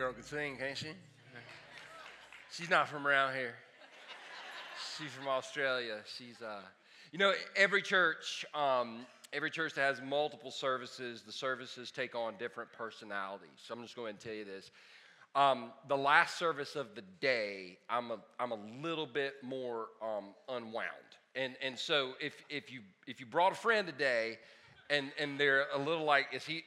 girl can sing, can't she? She's not from around here. She's from Australia. She's, you know, every church that has multiple services, the services take on different personalities. So I'm just going to tell you this. The last service of the day, I'm a little bit more unwound. And so if you brought a friend today, and they're a little like, is he?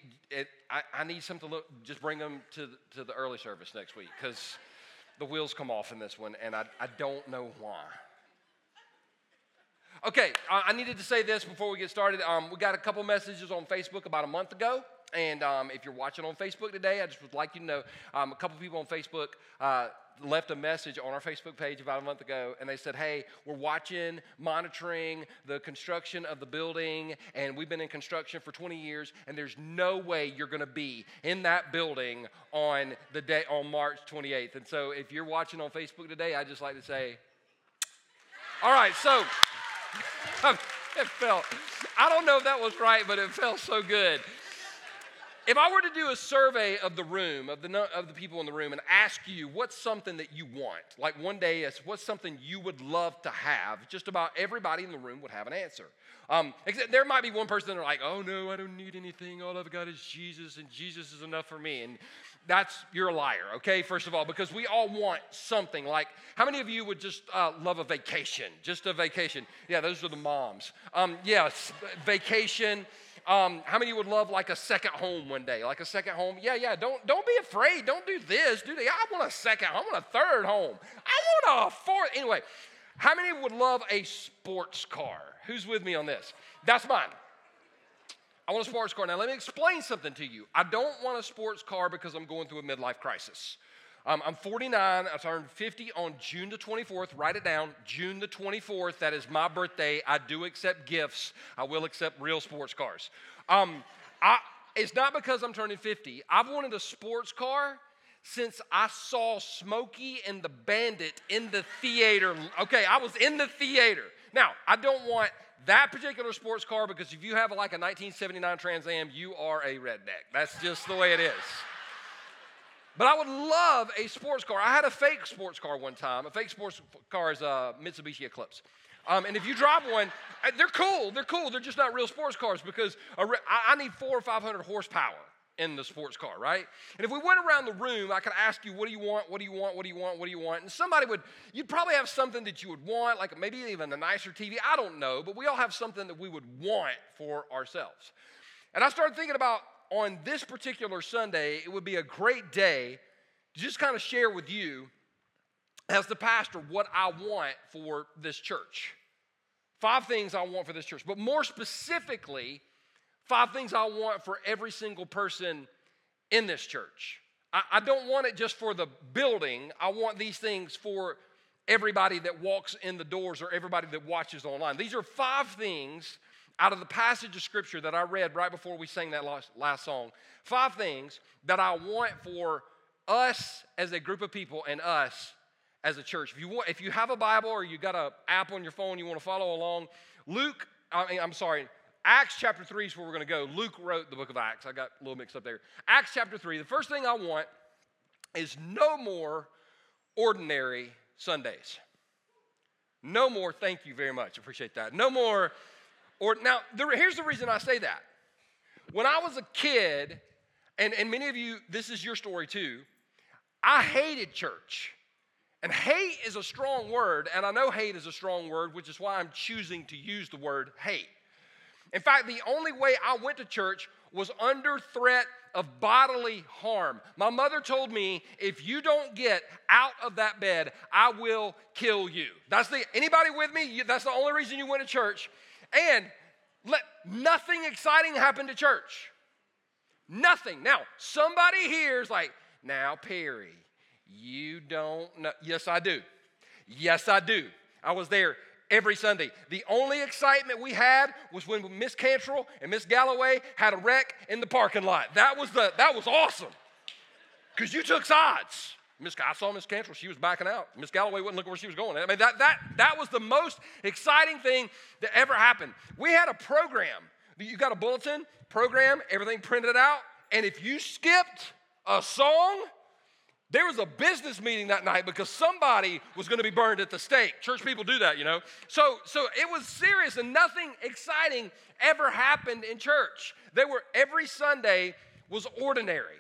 I need something. Just bring them to the early service next week because the wheels come off in this one, and I don't know why. Okay, I needed to say this before we get started. We got a couple messages on Facebook about a month ago. And if you're watching on Facebook today, I just would like you to know a couple people on Facebook left a message on our Facebook page about a month ago, and they said, hey, we're watching, monitoring the construction of the building, and we've been in construction for 20 years, and there's no way you're going to be in that building on the day on March 28th. And so if you're watching on Facebook today, I'd just like to say, all right, so it felt, I don't know if that was right, but it felt so good. If I were to do a survey of the room, of the people in the room, and ask you what's something that you want, like one day, what's something you would love to have, just about everybody in the room would have an answer. Except there might be one person that's like, oh, no, I don't need anything. All I've got is Jesus, and Jesus is enough for me. And you're a liar, okay, first of all, because we all want something. Like, how many of you would just love a vacation, just a vacation? Yeah, those are the moms. Yes, vacation. How many would love like a second home one day? Like a second home? Yeah. Don't be afraid. Don't do this. Do that. I want a second home. I want a third home. I want a fourth. Anyway, how many would love a sports car? Who's with me on this? That's mine. I want a sports car. Now, let me explain something to you. I don't want a sports car because I'm going through a midlife crisis. I'm 49. I turned 50 on June the 24th. Write it down. June the 24th. That is my birthday. I do accept gifts. I will accept real sports cars. It's not because I'm turning 50. I've wanted a sports car since I saw Smokey and the Bandit in the theater. Okay, I was in the theater. Now, I don't want that particular sports car because if you have like a 1979 Trans Am, you are a redneck. That's just the way it is. But I would love a sports car. I had a fake sports car one time. A fake sports car is a Mitsubishi Eclipse. And if you drive one, they're cool. They're cool. They're just not real sports cars because I need 400 or 500 horsepower in the sports car, right? And if we went around the room, I could ask you, what do you want? What do you want? What do you want? What do you want? And you'd probably have something that you would want, like maybe even a nicer TV. I don't know, but we all have something that we would want for ourselves. And I started thinking about, on this particular Sunday, it would be a great day to just kind of share with you, as the pastor, what I want for this church. 5 things I want for this church, but more specifically, 5 things I want for every single person in this church. I don't want it just for the building. I want these things for everybody that walks in the doors or everybody that watches online. These are 5 things out of the passage of Scripture that I read right before we sang that last song, 5 things that I want for us as a group of people and us as a church. If you have a Bible or you got an app on your phone you want to follow along, Acts chapter 3 is where we're going to go. Luke wrote the book of Acts. I got a little mixed up there. Acts chapter 3, the first thing I want is no more ordinary Sundays. No more, thank you very much. Appreciate that. No more. Here's the reason I say that. When I was a kid, and many of you, this is your story too, I hated church. And hate is a strong word, and I know hate is a strong word, which is why I'm choosing to use the word hate. In fact, the only way I went to church was under threat of bodily harm. My mother told me, if you don't get out of that bed, I will kill you. Anybody with me? That's the only reason you went to church. And nothing exciting happened to church. Nothing. Now, somebody here is like, now, Perry, you don't know. Yes, I do. Yes, I do. I was there every Sunday. The only excitement we had was when Miss Cantrell and Miss Galloway had a wreck in the parking lot. That was awesome because you took sides. I saw Miss Cantrell. She was backing out. Miss Galloway wasn't looking where she was going. I mean, that was the most exciting thing that ever happened. We had a program. You got a bulletin, program, everything printed out, and if you skipped a song, There was a business meeting that night because somebody was going to be burned at the stake. Church people do that, you know. So it was serious, and nothing exciting ever happened in church. Every Sunday was ordinary.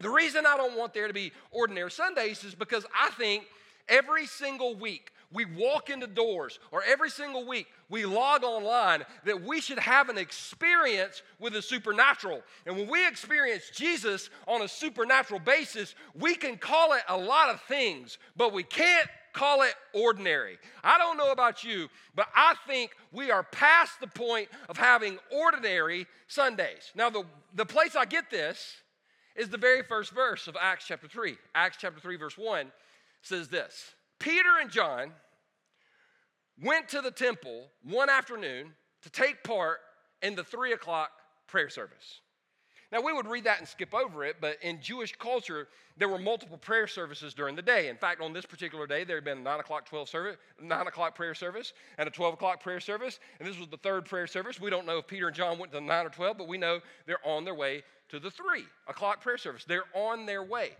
The reason I don't want there to be ordinary Sundays is because I think every single week we walk into doors, or every single week we log online, that we should have an experience with the supernatural. And when we experience Jesus on a supernatural basis, we can call it a lot of things, but we can't call it ordinary. I don't know about you, but I think we are past the point of having ordinary Sundays. Now, the place I get this is the very first verse of Acts chapter 3. Acts chapter 3 verse 1 says this: Peter and John went to the temple one afternoon to take part in the 3:00 prayer service. Now, we would read that and skip over it, but in Jewish culture, there were multiple prayer services during the day. In fact, on this particular day, there had been a 9 o'clock prayer service and a 12 o'clock prayer service, and this was the third prayer service. We don't know if Peter and John went to the 9 or 12, but we know they're on their way to the 3:00 prayer service. They're on their way.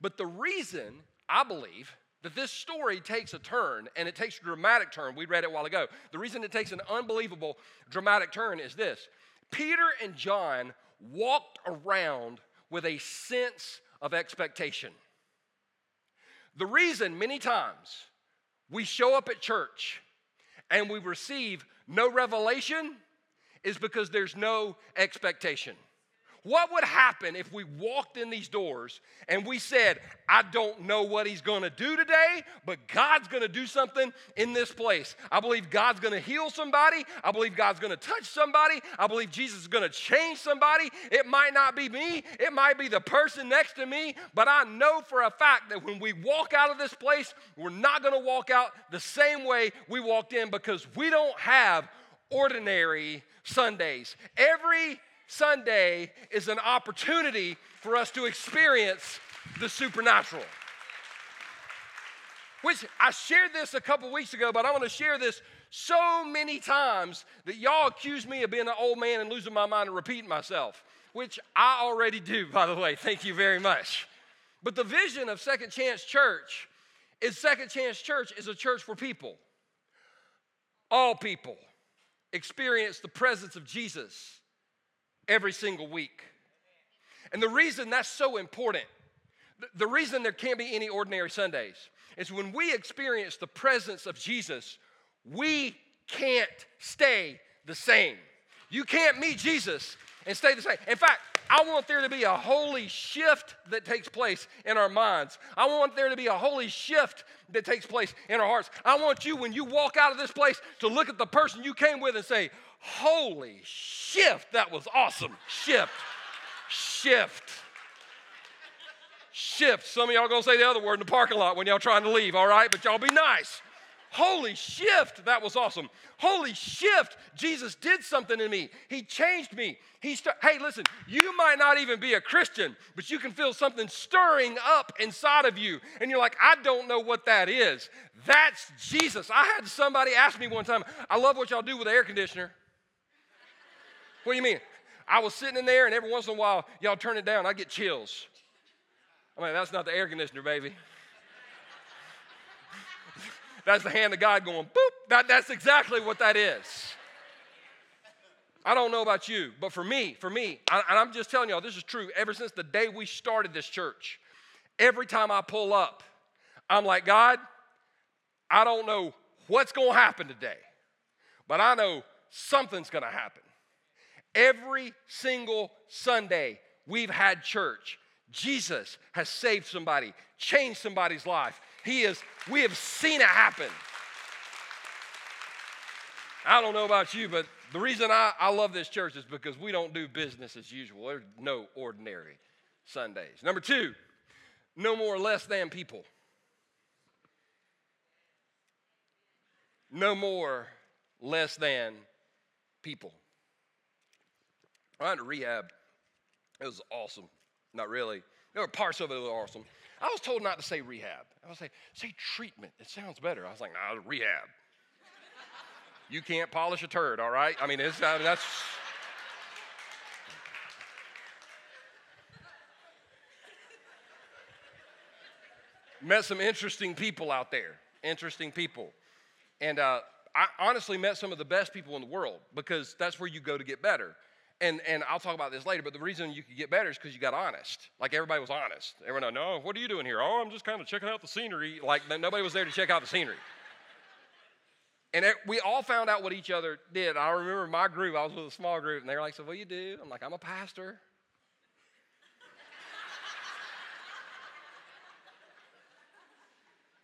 But the reason I believe that this story takes a turn, and it takes a dramatic turn. We read it a while ago. The reason it takes an unbelievable dramatic turn is this: Peter and John walked around with a sense of expectation. The reason many times we show up at church and we receive no revelation is because there's no expectation. What would happen if we walked in these doors and we said, I don't know what he's going to do today, but God's going to do something in this place. I believe God's going to heal somebody. I believe God's going to touch somebody. I believe Jesus is going to change somebody. It might not be me. It might be the person next to me, but I know for a fact that when we walk out of this place, we're not going to walk out the same way we walked in, because we don't have ordinary Sundays. Every Sunday is an opportunity for us to experience the supernatural. Which I shared this a couple weeks ago, but I want to share this so many times that y'all accuse me of being an old man and losing my mind and repeating myself, which I already do, by the way. Thank you very much. But the vision of Second Chance Church is a church for people. All people experience the presence of Jesus every single week. And the reason that's so important, the reason there can't be any ordinary Sundays, is when we experience the presence of Jesus, we can't stay the same. You can't meet Jesus and stay the same. In fact, I want there to be a holy shift that takes place in our minds. I want there to be a holy shift that takes place in our hearts. I want you, when you walk out of this place, to look at the person you came with and say, holy shift, that was awesome. Shift. Some of y'all gonna say the other word in the parking lot when y'all trying to leave, all right? But y'all be nice. Holy shift, that was awesome. Holy shift, Jesus did something in me. He changed me. Hey, listen, you might not even be a Christian, but you can feel something stirring up inside of you, and you're like, I don't know what that is. That's Jesus. I had somebody ask me one time, I love what y'all do with the air conditioner. What do you mean? I was sitting in there, and every once in a while, y'all turn it down. I get chills. I mean, that's not the air conditioner, baby. That's the hand of God going, boop. That's exactly what that is. I don't know about you, but for me, and I'm just telling y'all, this is true. Ever since the day we started this church, every time I pull up, I'm like, God, I don't know what's going to happen today, but I know something's going to happen. Every single Sunday we've had church, Jesus has saved somebody, changed somebody's life. We have seen it happen. I don't know about you, but the reason I love this church is because we don't do business as usual. There's no ordinary Sundays. Number two, no more less than people. No more less than people. I went to rehab. It was awesome. Not really. There were parts of it that were awesome. I was told not to say rehab. I was like, say treatment. It sounds better. I was like, nah, rehab. You can't polish a turd, all right? I mean, that's. met some interesting people out there, And I honestly met some of the best people in the world because that's where you go to get better. And I'll talk about this later, but the reason you could get better is because you got honest. Like, everybody was honest. Everyone, no, what are you doing here? Oh, I'm just kind of checking out the scenery. Like, nobody was there to check out the scenery. And we all found out what each other did. I remember my group, I was with a small group, and they were like, so what do you do? I'm like, I'm a pastor.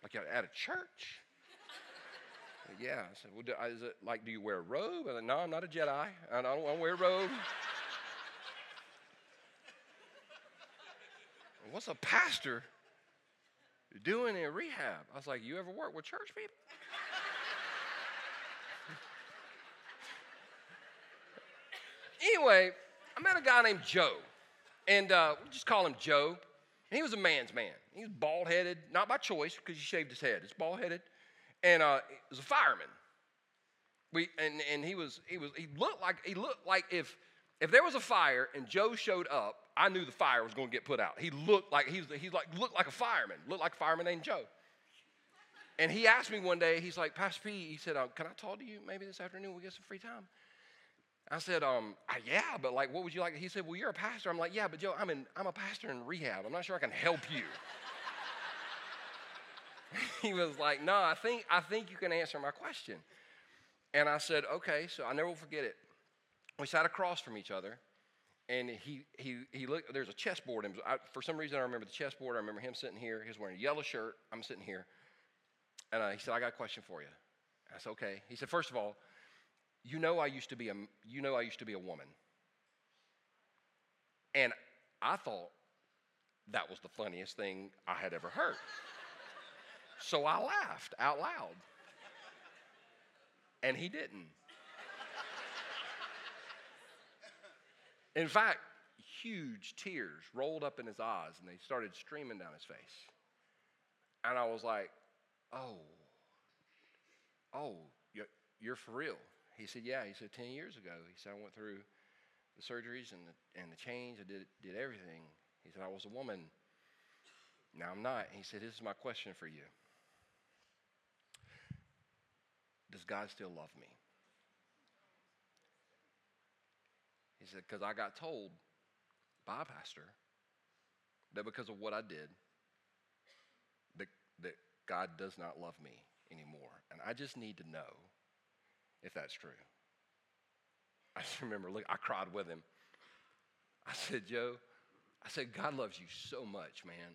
Like, at a church? Yeah. I said, well, do you wear a robe? I said, no, I'm not a Jedi. I don't wear a robe. What's a pastor doing in rehab? I was like, you ever work with church people? Anyway, I met a guy named Joe, and we'll just call him Joe. And he was a man's man. He was bald-headed, not by choice because he shaved his head. It's bald-headed, and he was a fireman. He looked like if there was a fire and Joe showed up, I knew the fire was going to get put out. He looked like a fireman. Looked like a fireman named Joe. And he asked me one day. He's like, Pastor P, he said, can I talk to you maybe this afternoon? We get some free time. I said, yeah, but like, what would you like? He said, well, you're a pastor. I'm like, yeah, but Joe, I'm a pastor in rehab. I'm not sure I can help you. He was like, no, I think you can answer my question. And I said, okay. So I never will forget it. We sat across from each other, and he looked. There's a chessboard. For some reason, I remember the chessboard. I remember him sitting here. He was wearing a yellow shirt. I'm sitting here, and he said, I got a question for you. I said, okay. He said, first of all, I used to be a woman. And I thought that was the funniest thing I had ever heard. So I laughed out loud. And he didn't. In fact, huge tears rolled up in his eyes and they started streaming down his face. And I was like, oh, you're for real. He said, yeah. He said, 10 years ago, he said, I went through the surgeries and the change. I did everything. He said, I was a woman. Now I'm not. He said, this is my question for you. Does God still love me? He said, because I got told by a pastor that because of what I did, that God does not love me anymore. And I just need to know if that's true. I just remember, look, I cried with him. I said, Joe, God loves you so much, man.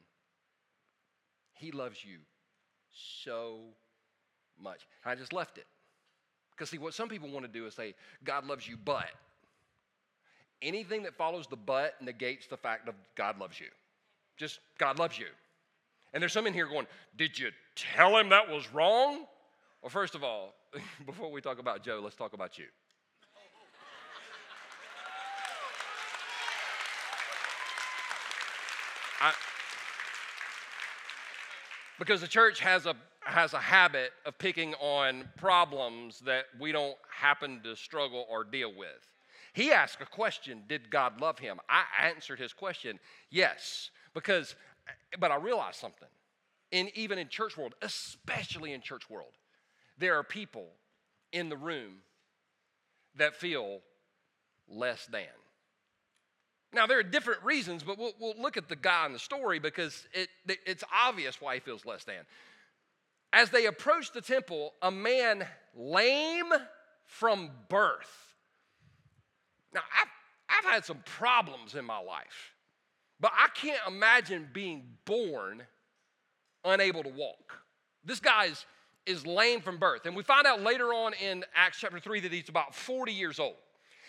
He loves you so much. And I just left it. Because see, what some people want to do is say, God loves you, but. Anything that follows the but negates the fact of God loves you. Just, God loves you. And there's some in here going, did you tell him that was wrong? Well, first of all, before we talk about Joe, let's talk about you. Because the church has a habit of picking on problems that we don't happen to struggle or deal with. He asked a question, did God love him? I answered his question, yes, but I realized something. Even in church world, especially in church world, there are people in the room that feel less than. Now, there are different reasons, but we'll look at the guy in the story because it's obvious why he feels less than. As they approached the temple, a man lame from birth. Now, I've had some problems in my life, but I can't imagine being born unable to walk. This guy's is lame from birth. And we find out later on in Acts chapter 3 that he's about 40 years old.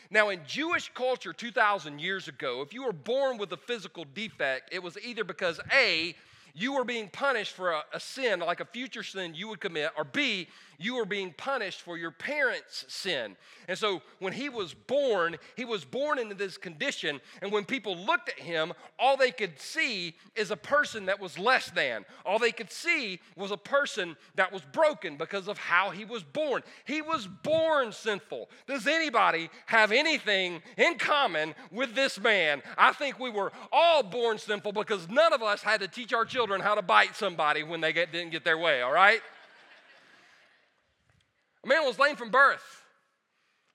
Now, in Jewish culture 2,000 years ago, if you were born with a physical defect, it was either because A, you were being punished for a sin, like a future sin you would commit, or B, you were being punished for your parents' sin. And so when he was born into this condition, and when people looked at him, all they could see is a person that was less than. All they could see was a person that was broken because of how he was born. He was born sinful. Does anybody have anything in common with this man? I think we were all born sinful because none of us had to teach our children children how to bite somebody when they didn't get their way, all right? A man was lame from birth.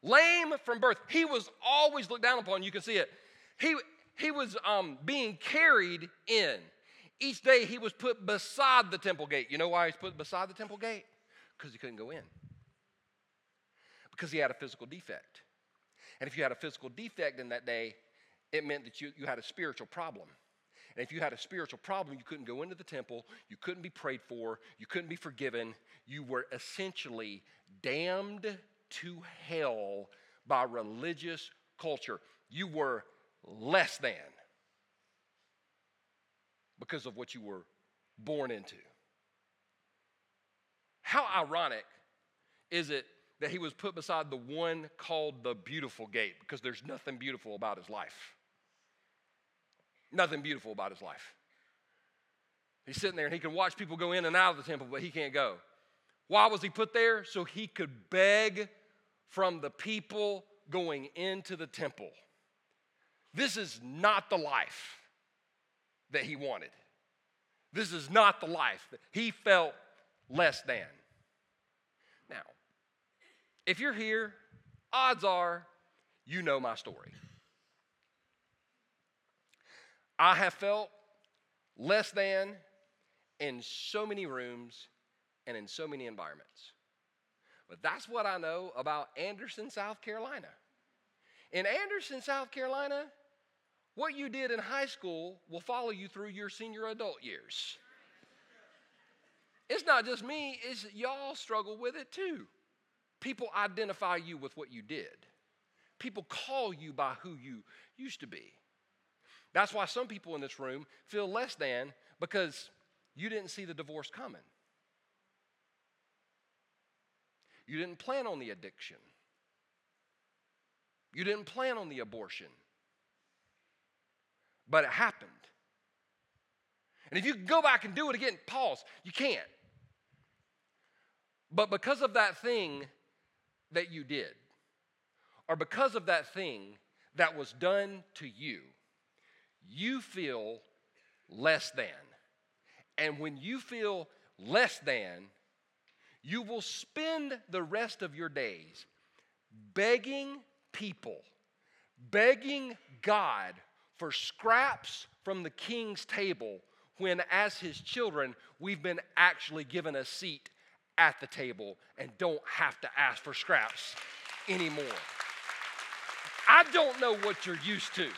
Lame from birth. He was always looked down upon. You can see it. He was being carried in. Each day he was put beside the temple gate. You know why he's put beside the temple gate? Because he couldn't go in. Because he had a physical defect. And if you had a physical defect in that day, it meant that you had a spiritual problem. And if you had a spiritual problem, you couldn't go into the temple, you couldn't be prayed for, you couldn't be forgiven. You were essentially damned to hell by religious culture. You were less than because of what you were born into. How ironic is it that he was put beside the one called the beautiful gate, because there's nothing beautiful about his life. Nothing beautiful about his life. He's sitting there and he can watch people go in and out of the temple, but he can't go. Why was he put there? So he could beg from the people going into the temple. This is not the life that he wanted. This is not the life that he felt less than. Now, if you're here, odds are you know my story. I have felt less than in so many rooms and in so many environments. But that's what I know about Anderson, South Carolina. In Anderson, South Carolina, what you did in high school will follow you through your senior adult years. It's not just me, it's y'all struggle with it too. People identify you with what you did. People call you by who you used to be. That's why some people in this room feel less than, because you didn't see the divorce coming. You didn't plan on the addiction. You didn't plan on the abortion. But it happened. And if you could go back and do it again, pause. You can't. But because of that thing that you did, or because of that thing that was done to you, you feel less than. And when you feel less than, you will spend the rest of your days begging people, begging God for scraps from the king's table, when as his children, we've been actually given a seat at the table and don't have to ask for scraps anymore. I don't know what you're used to.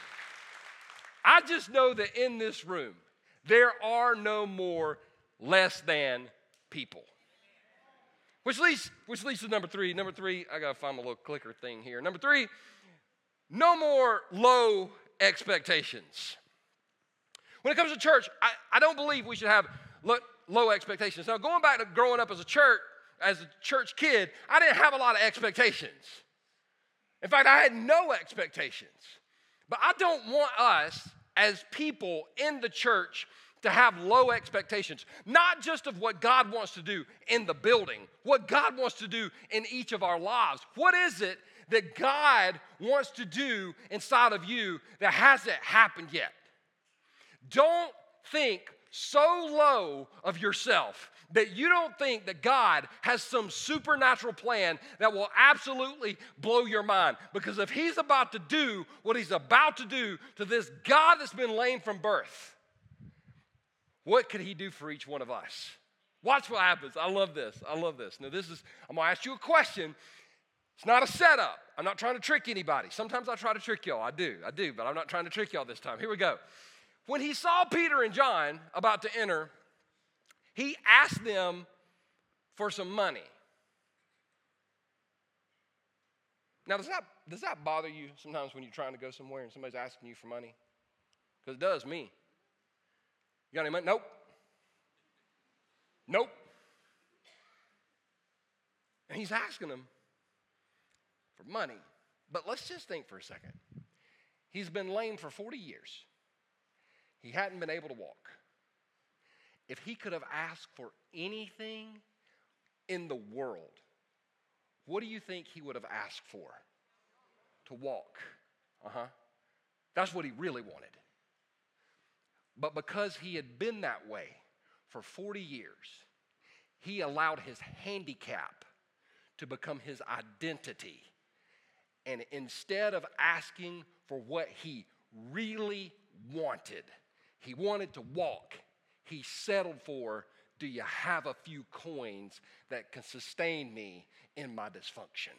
I just know that in this room, there are no more less than people. Which leads to number three. Number three, I gotta find my little clicker thing here. Number three, no more low expectations. When it comes to church, I don't believe we should have low expectations. Now, going back to growing up as a church kid, I didn't have a lot of expectations. In fact, I had no expectations. But I don't want us as people in the church to have low expectations, not just of what God wants to do in the building, what God wants to do in each of our lives. What is it that God wants to do inside of you that hasn't happened yet? Don't think so low of yourself that you don't think that God has some supernatural plan that will absolutely blow your mind. Because if he's about to do what he's about to do to this God that's been lame from birth, what could he do for each one of us? Watch what happens. I love this. Now I'm gonna ask you a question. It's not a setup. I'm not trying to trick anybody. Sometimes I try to trick y'all. I do, but I'm not trying to trick y'all this time. Here we go. When he saw Peter and John about to enter, he asked them for some money. Now, does that bother you sometimes when you're trying to go somewhere and somebody's asking you for money? Because it does me. You got any money? Nope. And he's asking them for money. But let's just think for a second. He's been lame for 40 years. He hadn't been able to walk. If he could have asked for anything in the world, what do you think he would have asked for? To walk. That's what he really wanted. But because he had been that way, for 40 years, he allowed his handicap to become his identity. And instead of asking for what he really wanted, he wanted to walk, he settled for, do you have a few coins that can sustain me in my dysfunction?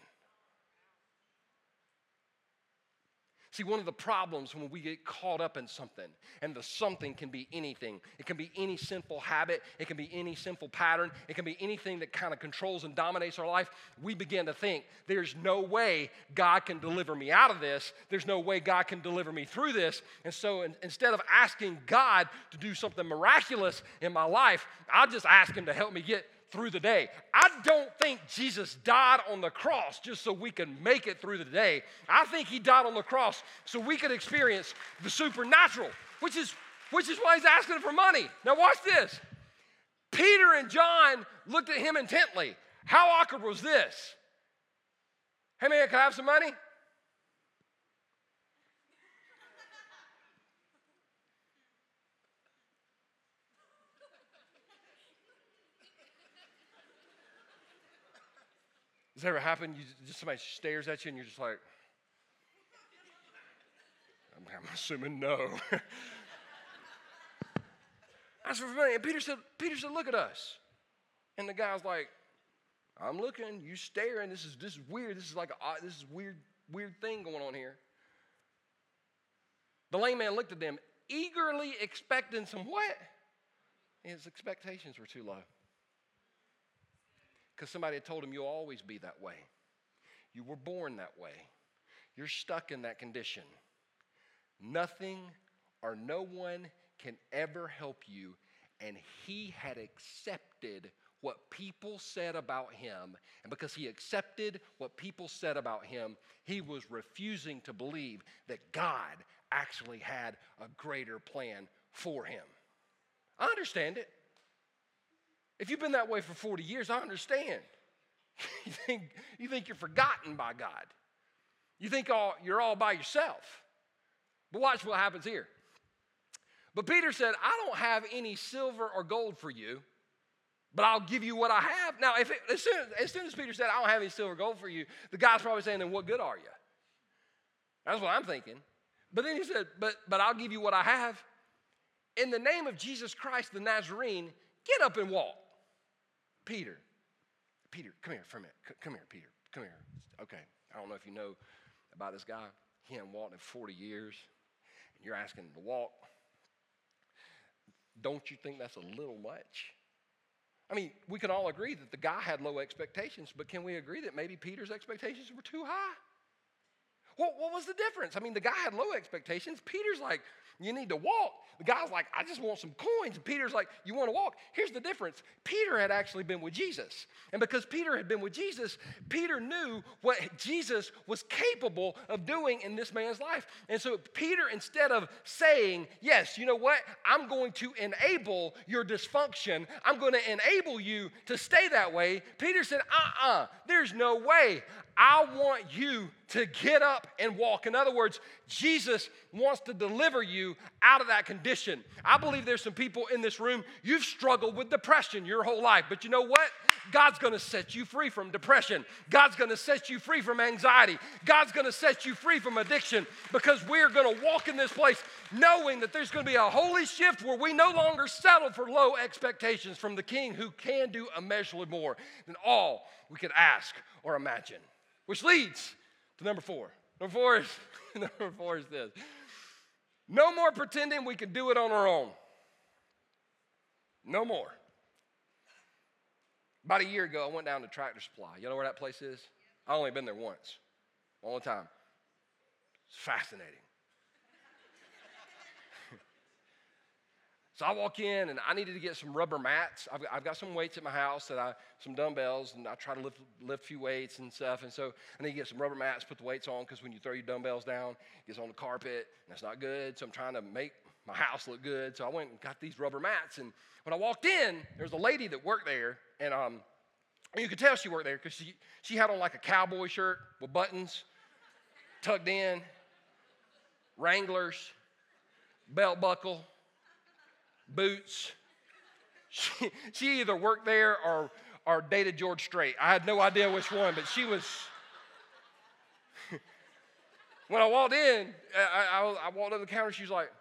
See, one of the problems when we get caught up in something, and the something can be anything. It can be any sinful habit. It can be any sinful pattern. It can be anything that kind of controls and dominates our life. We begin to think, there's no way God can deliver me out of this. There's no way God can deliver me through this. And so instead of asking God to do something miraculous in my life, I'll just ask him to help me get through the day. I don't think Jesus died on the cross just so we can make it through the day. I think he died on the cross so we could experience the supernatural, which is why he's asking for money. Now watch this. Peter and John looked at him intently. How awkward was this? Hey man, can I have some money? Does that ever happen? Somebody stares at you and you're just like, I'm assuming no. Asked for money. And Peter said, look at us. And the guy's like, I'm looking, you staring, this is weird. This is like this is weird thing going on here. The lame man looked at them, eagerly expecting some what? His expectations were too low. Because somebody had told him, you'll always be that way. You were born that way. You're stuck in that condition. Nothing or no one can ever help you. And he had accepted what people said about him. And because he accepted what people said about him, he was refusing to believe that God actually had a greater plan for him. I understand it. If you've been that way for 40 years, I understand. You think you're forgotten by God. You think you're all by yourself. But watch what happens here. But Peter said, I don't have any silver or gold for you, but I'll give you what I have. Now, as soon as Peter said, I don't have any silver or gold for you, the guy's probably saying, then what good are you? That's what I'm thinking. But then he said, but I'll give you what I have. In the name of Jesus Christ the Nazarene, get up and walk. Peter, come here for a minute. Come here, Peter. Come here. Okay, I don't know if you know about this guy. He hadn't walked in 40 years, and you're asking him to walk. Don't you think that's a little much? I mean, we can all agree that the guy had low expectations, but can we agree that maybe Peter's expectations were too high? What was the difference? I mean, the guy had low expectations. Peter's like, you need to walk. The guy's like, I just want some coins. And Peter's like, you want to walk? Here's the difference. Peter had actually been with Jesus. And because Peter had been with Jesus, Peter knew what Jesus was capable of doing in this man's life. And so Peter, instead of saying, yes, you know what? I'm going to enable your dysfunction. I'm going to enable you to stay that way. Peter said, there's no way. I want you to get up and walk. In other words, Jesus wants to deliver you out of that condition. I believe there's some people in this room, you've struggled with depression your whole life. But you know what? God's going to set you free from depression. God's going to set you free from anxiety. God's going to set you free from addiction, because we're going to walk in this place knowing that there's going to be a holy shift where we no longer settle for low expectations from the King who can do immeasurably more than all we could ask or imagine. Which leads to number four. Number four is this. No more pretending we can do it on our own. No more. About a year ago, I went down to Tractor Supply. You know where that place is? I've only been there once. All the time. It's fascinating. So I walk in, and I needed to get some rubber mats. I've got some weights at my house, some dumbbells, and I try to lift a few weights and stuff. And so I need to get some rubber mats, put the weights on, because when you throw your dumbbells down, it gets on the carpet, and that's not good. So I'm trying to make my house look good. So I went and got these rubber mats. And when I walked in, there was a lady that worked there, and you could tell she worked there because she had on like a cowboy shirt with buttons, tucked in, Wranglers, belt buckle, boots. She either worked there or dated George Strait. I had no idea which one, but she was. When I walked in, I walked up the counter. She was like,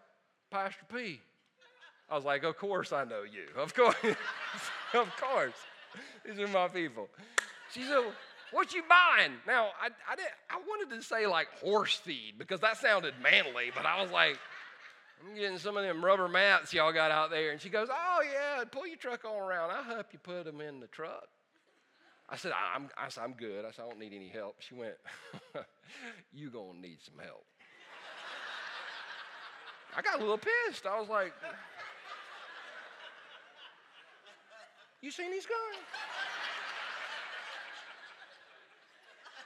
"Pastor P." I was like, "Of course I know you. Of course, of course. These are my people." She said, "What you buying?" Now, I wanted to say like horse feed because that sounded manly, but I was like, "I'm getting some of them rubber mats y'all got out there." And she goes, "Oh yeah, pull your truck on around. I'll help you put them in the truck." I said, "I'm good. I don't need any help." She went, "You gonna need some help." I got a little pissed. I was like, "You seen these guys?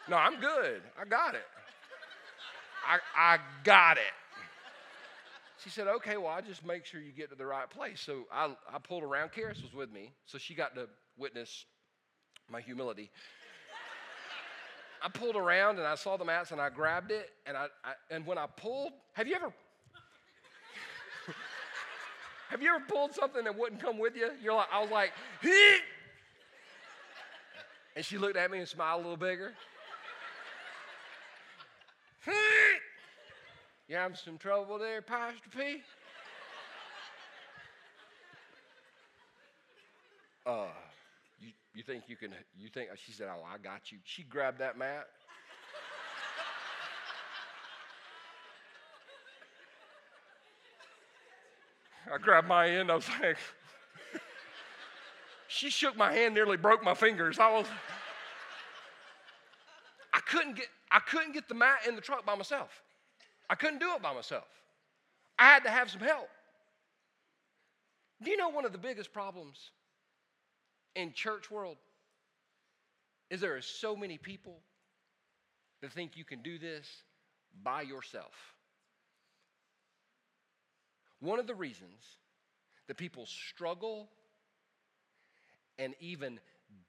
No, I'm good. I got it. I got it." She said, "Okay, well, I'll just make sure you get to the right place." So I pulled around. Karis was with me, so she got to witness my humility. I pulled around, and I saw the mats, and I grabbed it, and I when I pulled, have you ever pulled something that wouldn't come with you? I was like, "Hee!" And she looked at me and smiled a little bigger. "Yeah, I'm in some trouble there, Pastor P." You think you can? You think? She said, "Oh, I got you." She grabbed that mat. I grabbed my end. I was like, she shook my hand, nearly broke my fingers. I couldn't get the mat in the truck by myself. I couldn't do it by myself. I had to have some help. Do you know one of the biggest problems in church world is there are so many people that think you can do this by yourself. One of the reasons that people struggle and even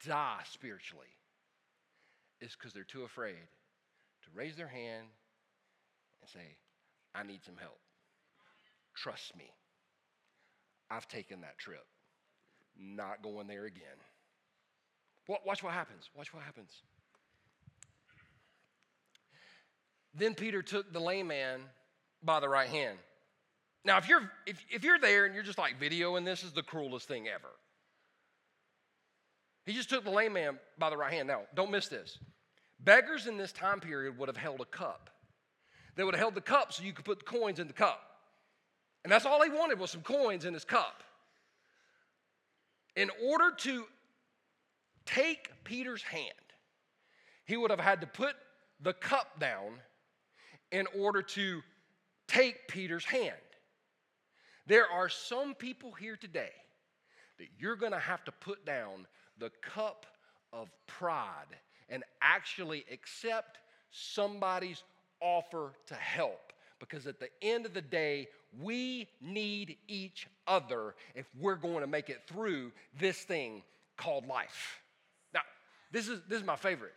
die spiritually is because they're too afraid to raise their hand and say, "I need some help. Trust me. I've taken that trip. Not going there again." Watch what happens. Watch what happens. Then Peter took the lame man by the right hand. Now, if you're there and you're just like videoing this is the cruelest thing ever. He just took the lame man by the right hand. Now, don't miss this. Beggars in this time period would have held a cup. They would have held the cup so you could put the coins in the cup. And that's all he wanted was some coins in his cup. In order to take Peter's hand, he would have had to put the cup down in order to take Peter's hand. There are some people here today that you're going to have to put down the cup of pride and actually accept somebody's offer to help, because at the end of the day, we need each other if we're going to make it through this thing called life. Now, this is my favorite.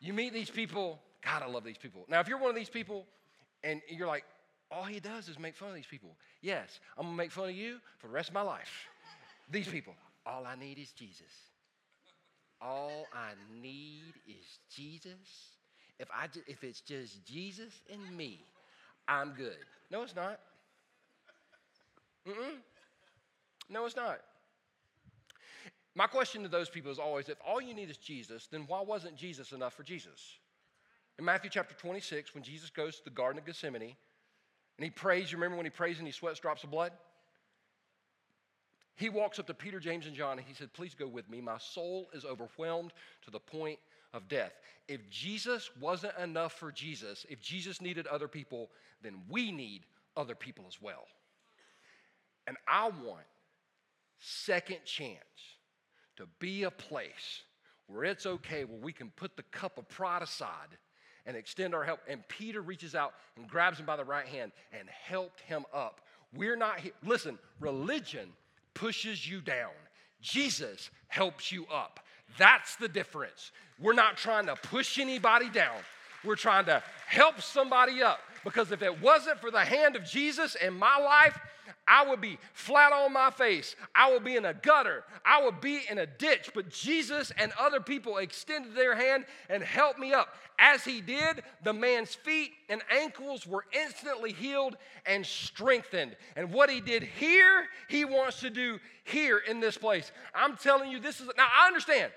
You meet these people. God, I love these people. Now, if you're one of these people and you're like, all he does is make fun of these people. Yes, I'm going to make fun of you for the rest of my life. These people, all I need is Jesus. All I need is Jesus. If it's just Jesus and me, I'm good. No, it's not. No, it's not. My question to those people is always, if all you need is Jesus, then why wasn't Jesus enough for Jesus? In Matthew chapter 26, when Jesus goes to the Garden of Gethsemane, and he prays, you remember when he prays and he sweats drops of blood? He walks up to Peter, James, and John, and he said, "Please go with me. My soul is overwhelmed to the point of death." If Jesus wasn't enough for Jesus, if Jesus needed other people, then we need other people as well. And I want Second Chance to be a place where it's okay, where we can put the cup of pride aside and extend our help. And Peter reaches out and grabs him by the right hand and helped him up. We're not here. Listen, religion pushes you down. Jesus helps you up. That's the difference. We're not trying to push anybody down. We're trying to help somebody up. Because if it wasn't for the hand of Jesus in my life, I would be flat on my face. I would be in a gutter. I would be in a ditch. But Jesus and other people extended their hand and helped me up. As he did, the man's feet and ankles were instantly healed and strengthened. And what he did here, he wants to do here in this place. I'm telling you, this is, now I understand.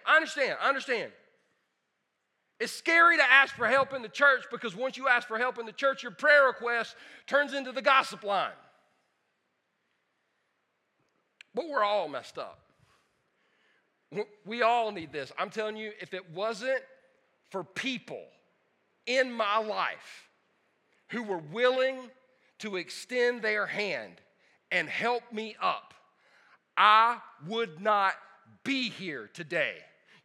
It's scary to ask for help in the church because once you ask for help in the church, your prayer request turns into the gossip line. But we're all messed up. We all need this. I'm telling you, if it wasn't for people in my life who were willing to extend their hand and help me up, I would not be here today.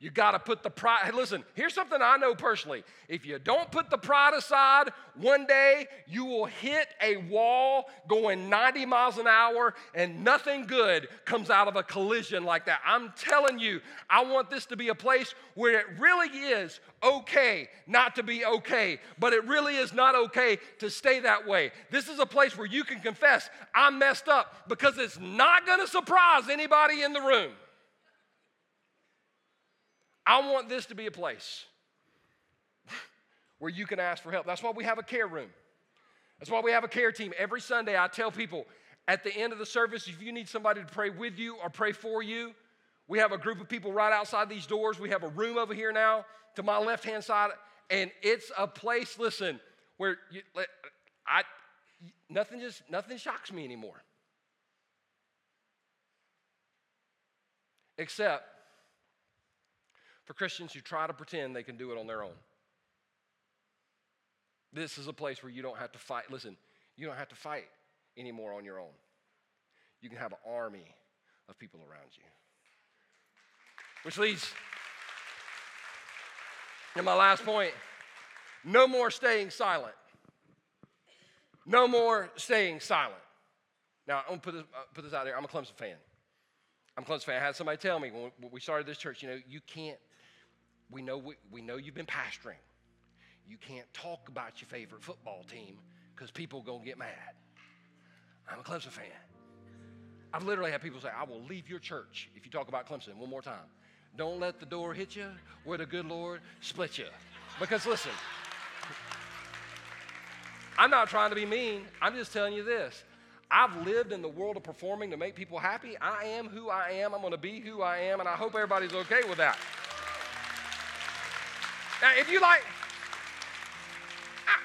You got to put the pride. Listen, here's something I know personally. If you don't put the pride aside, one day you will hit a wall going 90 miles an hour and nothing good comes out of a collision like that. I'm telling you, I want this to be a place where it really is okay not to be okay, but it really is not okay to stay that way. This is a place where you can confess, I messed up, because it's not going to surprise anybody in the room. I want this to be a place where you can ask for help. That's why we have a care room. That's why we have a care team. Every Sunday I tell people at the end of the service, if you need somebody to pray with you or pray for you, we have a group of people right outside these doors. We have a room over here now to my left-hand side, and it's a place, listen, where nothing shocks me anymore. Except for Christians who try to pretend they can do it on their own. This is a place where you don't have to fight. Listen, you don't have to fight anymore on your own. You can have an army of people around you. Which leads to my last point. No more staying silent. No more staying silent. Now, I'm going to put this out there. I'm a Clemson fan. I had somebody tell me when we started this church, you know, you can't. We know you've been pastoring. You can't talk about your favorite football team because people are going to get mad. I'm a Clemson fan. I've literally had people say, I will leave your church if you talk about Clemson one more time. Don't let the door hit you where the good Lord split you. Because listen, I'm not trying to be mean. I'm just telling you this. I've lived in the world of performing to make people happy. I am who I am. I'm going to be who I am, and I hope everybody's okay with that. Now, if you like,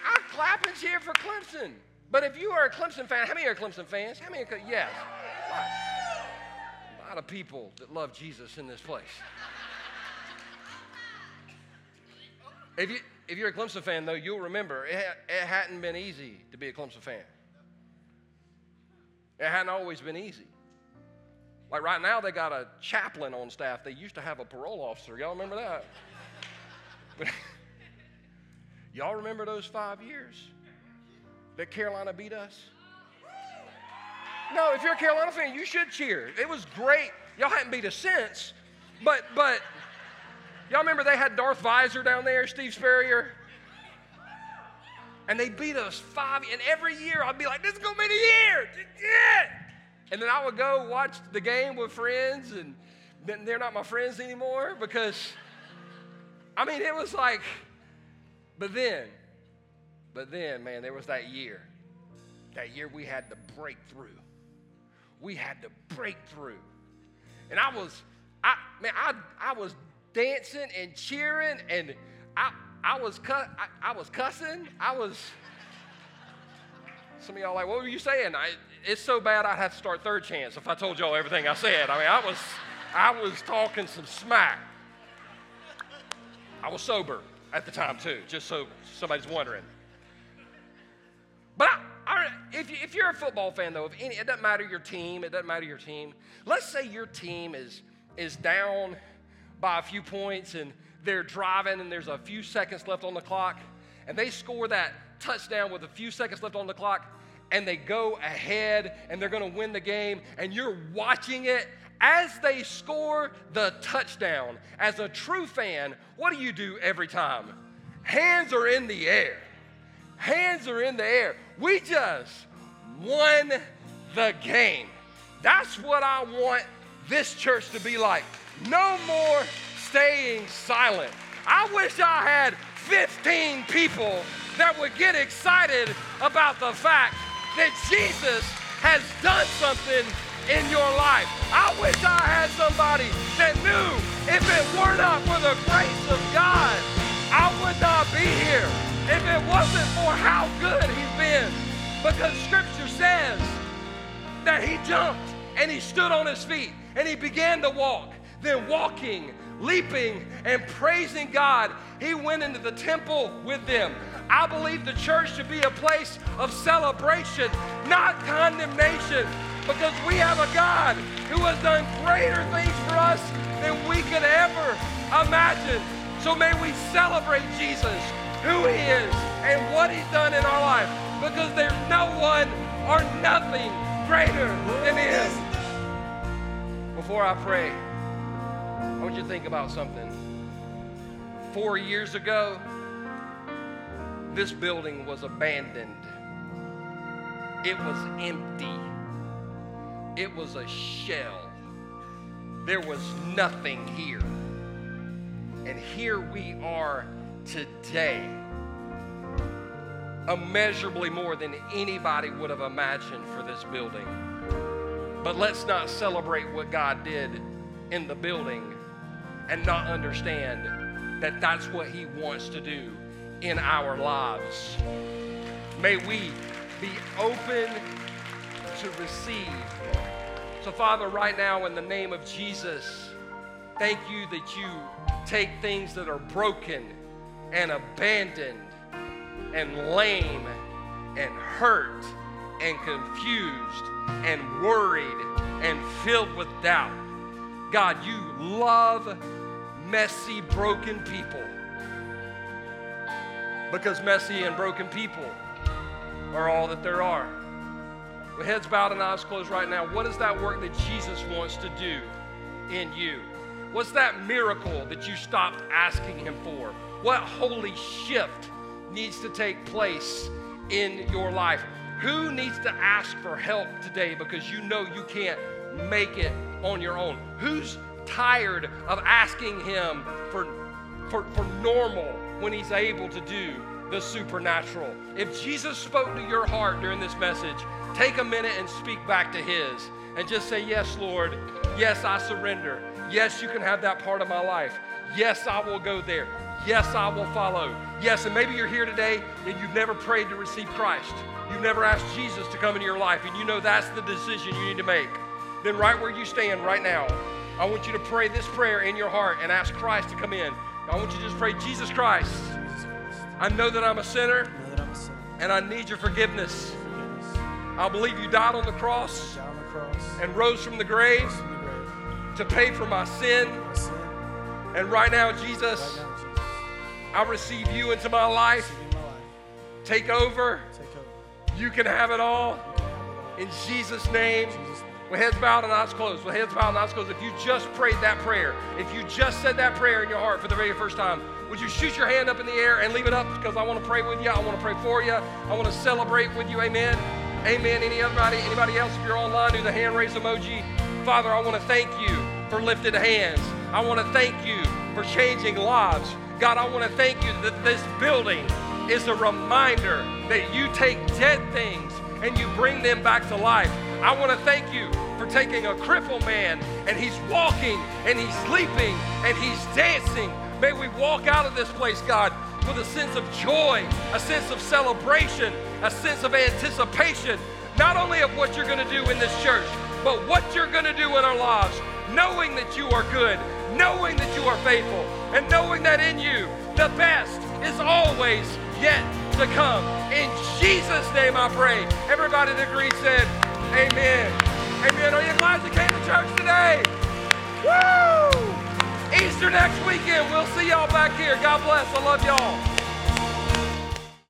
I'm clapping here for Clemson. But if you are a Clemson fan, how many are Clemson fans? How many? Yes. A lot of people that love Jesus in this place. If you're a Clemson fan, though, you'll remember it hadn't been easy to be a Clemson fan. It hadn't always been easy. Like right now, they got a chaplain on staff. They used to have a parole officer. Y'all remember that? But y'all remember those 5 years that Carolina beat us? No, if you're a Carolina fan, you should cheer. It was great. Y'all haven't beat us since, but y'all remember they had Darth Visor down there, Steve Spurrier? And they beat us 5, and every year I'd be like, this is going to be the year. Yeah. And then I would go watch the game with friends, and then they're not my friends anymore because, I mean, it was like, but then, man, there was that year. That year we had to break through. And I was dancing and cheering, and I was cussing. Some of y'all like, what were you saying? It's so bad I'd have to start Third Chance if I told y'all everything I said. I mean, I was talking some smack. I was sober at the time too, just so somebody's wondering. But if you're a football fan though, it doesn't matter your team. Let's say your team is down by a few points and they're driving and there's a few seconds left on the clock and they score that touchdown with a few seconds left on the clock and they go ahead and they're going to win the game and you're watching it as they score the touchdown. As a true fan, what do you do every time? Hands are in the air. We just won the game. That's what I want this church to be like. No more staying silent. I wish I had 15 people that would get excited about the fact that Jesus has done something in your life. I wish I had somebody that knew if it were not for the grace of God, I would not be here. If it wasn't for how good he's been. Because scripture says that he jumped and he stood on his feet and he began to walk. Then walking, leaping, and praising God, he went into the temple with them. I believe the church should be a place of celebration, not condemnation, because we have a God who has done greater things for us than we could ever imagine. So may we celebrate Jesus, who he is, and what he's done in our life, because there's no one or nothing greater than him. Before I pray, I want you to think about something. 4 years ago, this building was abandoned. It was empty. It was a shell. There was nothing here. And here we are today, immeasurably more than anybody would have imagined for this building. But let's not celebrate what God did in the building and not understand that that's what he wants to do in our lives. May we be open to receive. So Father, right now in the name of Jesus, thank you that you take things that are broken and abandoned and lame and hurt and confused and worried and filled with doubt. God, you love messy, broken people, because messy and broken people are all that there are. With heads bowed and eyes closed right now, what is that work that Jesus wants to do in you? What's that miracle that you stopped asking him for? What holy shift needs to take place in your life? Who needs to ask for help today because you know you can't make it on your own? Who's tired of asking him for normal when he's able to do the supernatural? If Jesus spoke to your heart during this message, take a minute and speak back to his and just say, yes, Lord, yes, I surrender. Yes, you can have that part of my life. Yes, I will go there. Yes, I will follow. Yes, and maybe you're here today and you've never prayed to receive Christ. You've never asked Jesus to come into your life, and you know that's the decision you need to make. Then right where you stand right now, I want you to pray this prayer in your heart and ask Christ to come in. I want you to just pray, Jesus Christ, I know that I'm a sinner and I need your forgiveness. I believe you died on the cross and rose from the grave to pay for my sin. And right now, Jesus, I receive you into my life. Take over. You can have it all. In Jesus' name. With heads bowed and eyes closed. With heads bowed and eyes closed. If you just prayed that prayer, if you just said that prayer in your heart for the very first time, would you shoot your hand up in the air and leave it up, because I want to pray with you. I want to pray for you. I want to celebrate with you. Amen. Amen. Anybody else? If you're online, do the hand raise emoji. Father, I want to thank you for lifted hands. I want to thank you for changing lives. God, I want to thank you that this building is a reminder that you take dead things and you bring them back to life. I want to thank you for taking a crippled man, and he's walking, and he's leaping, and he's dancing. May we walk out of this place, God, with a sense of joy, a sense of celebration, a sense of anticipation, not only of what you're going to do in this church, but what you're going to do in our lives, knowing that you are good, knowing that you are faithful, and knowing that in you, the best is always yet to come. In Jesus' name I pray. Everybody that agreed said, amen. Amen. Are you glad you came to church today? Woo! Easter next weekend. We'll see y'all back here. God bless. I love y'all.